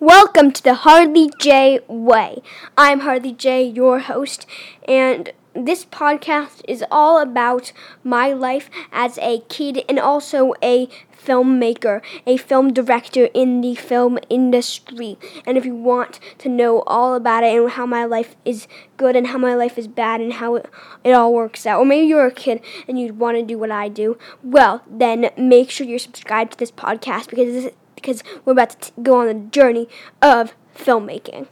Welcome to the Harley Jay Way. I'm Harley Jay, your host, and this podcast is all about my life as a kid and also a filmmaker, a film director in the film industry. And if you want to know all about it and how my life is good and how my life is bad and how it all works out, or maybe you're a kid and you'd want to do what I do, well, then make sure you're subscribed to this podcast because we're about to go on the journey of filmmaking.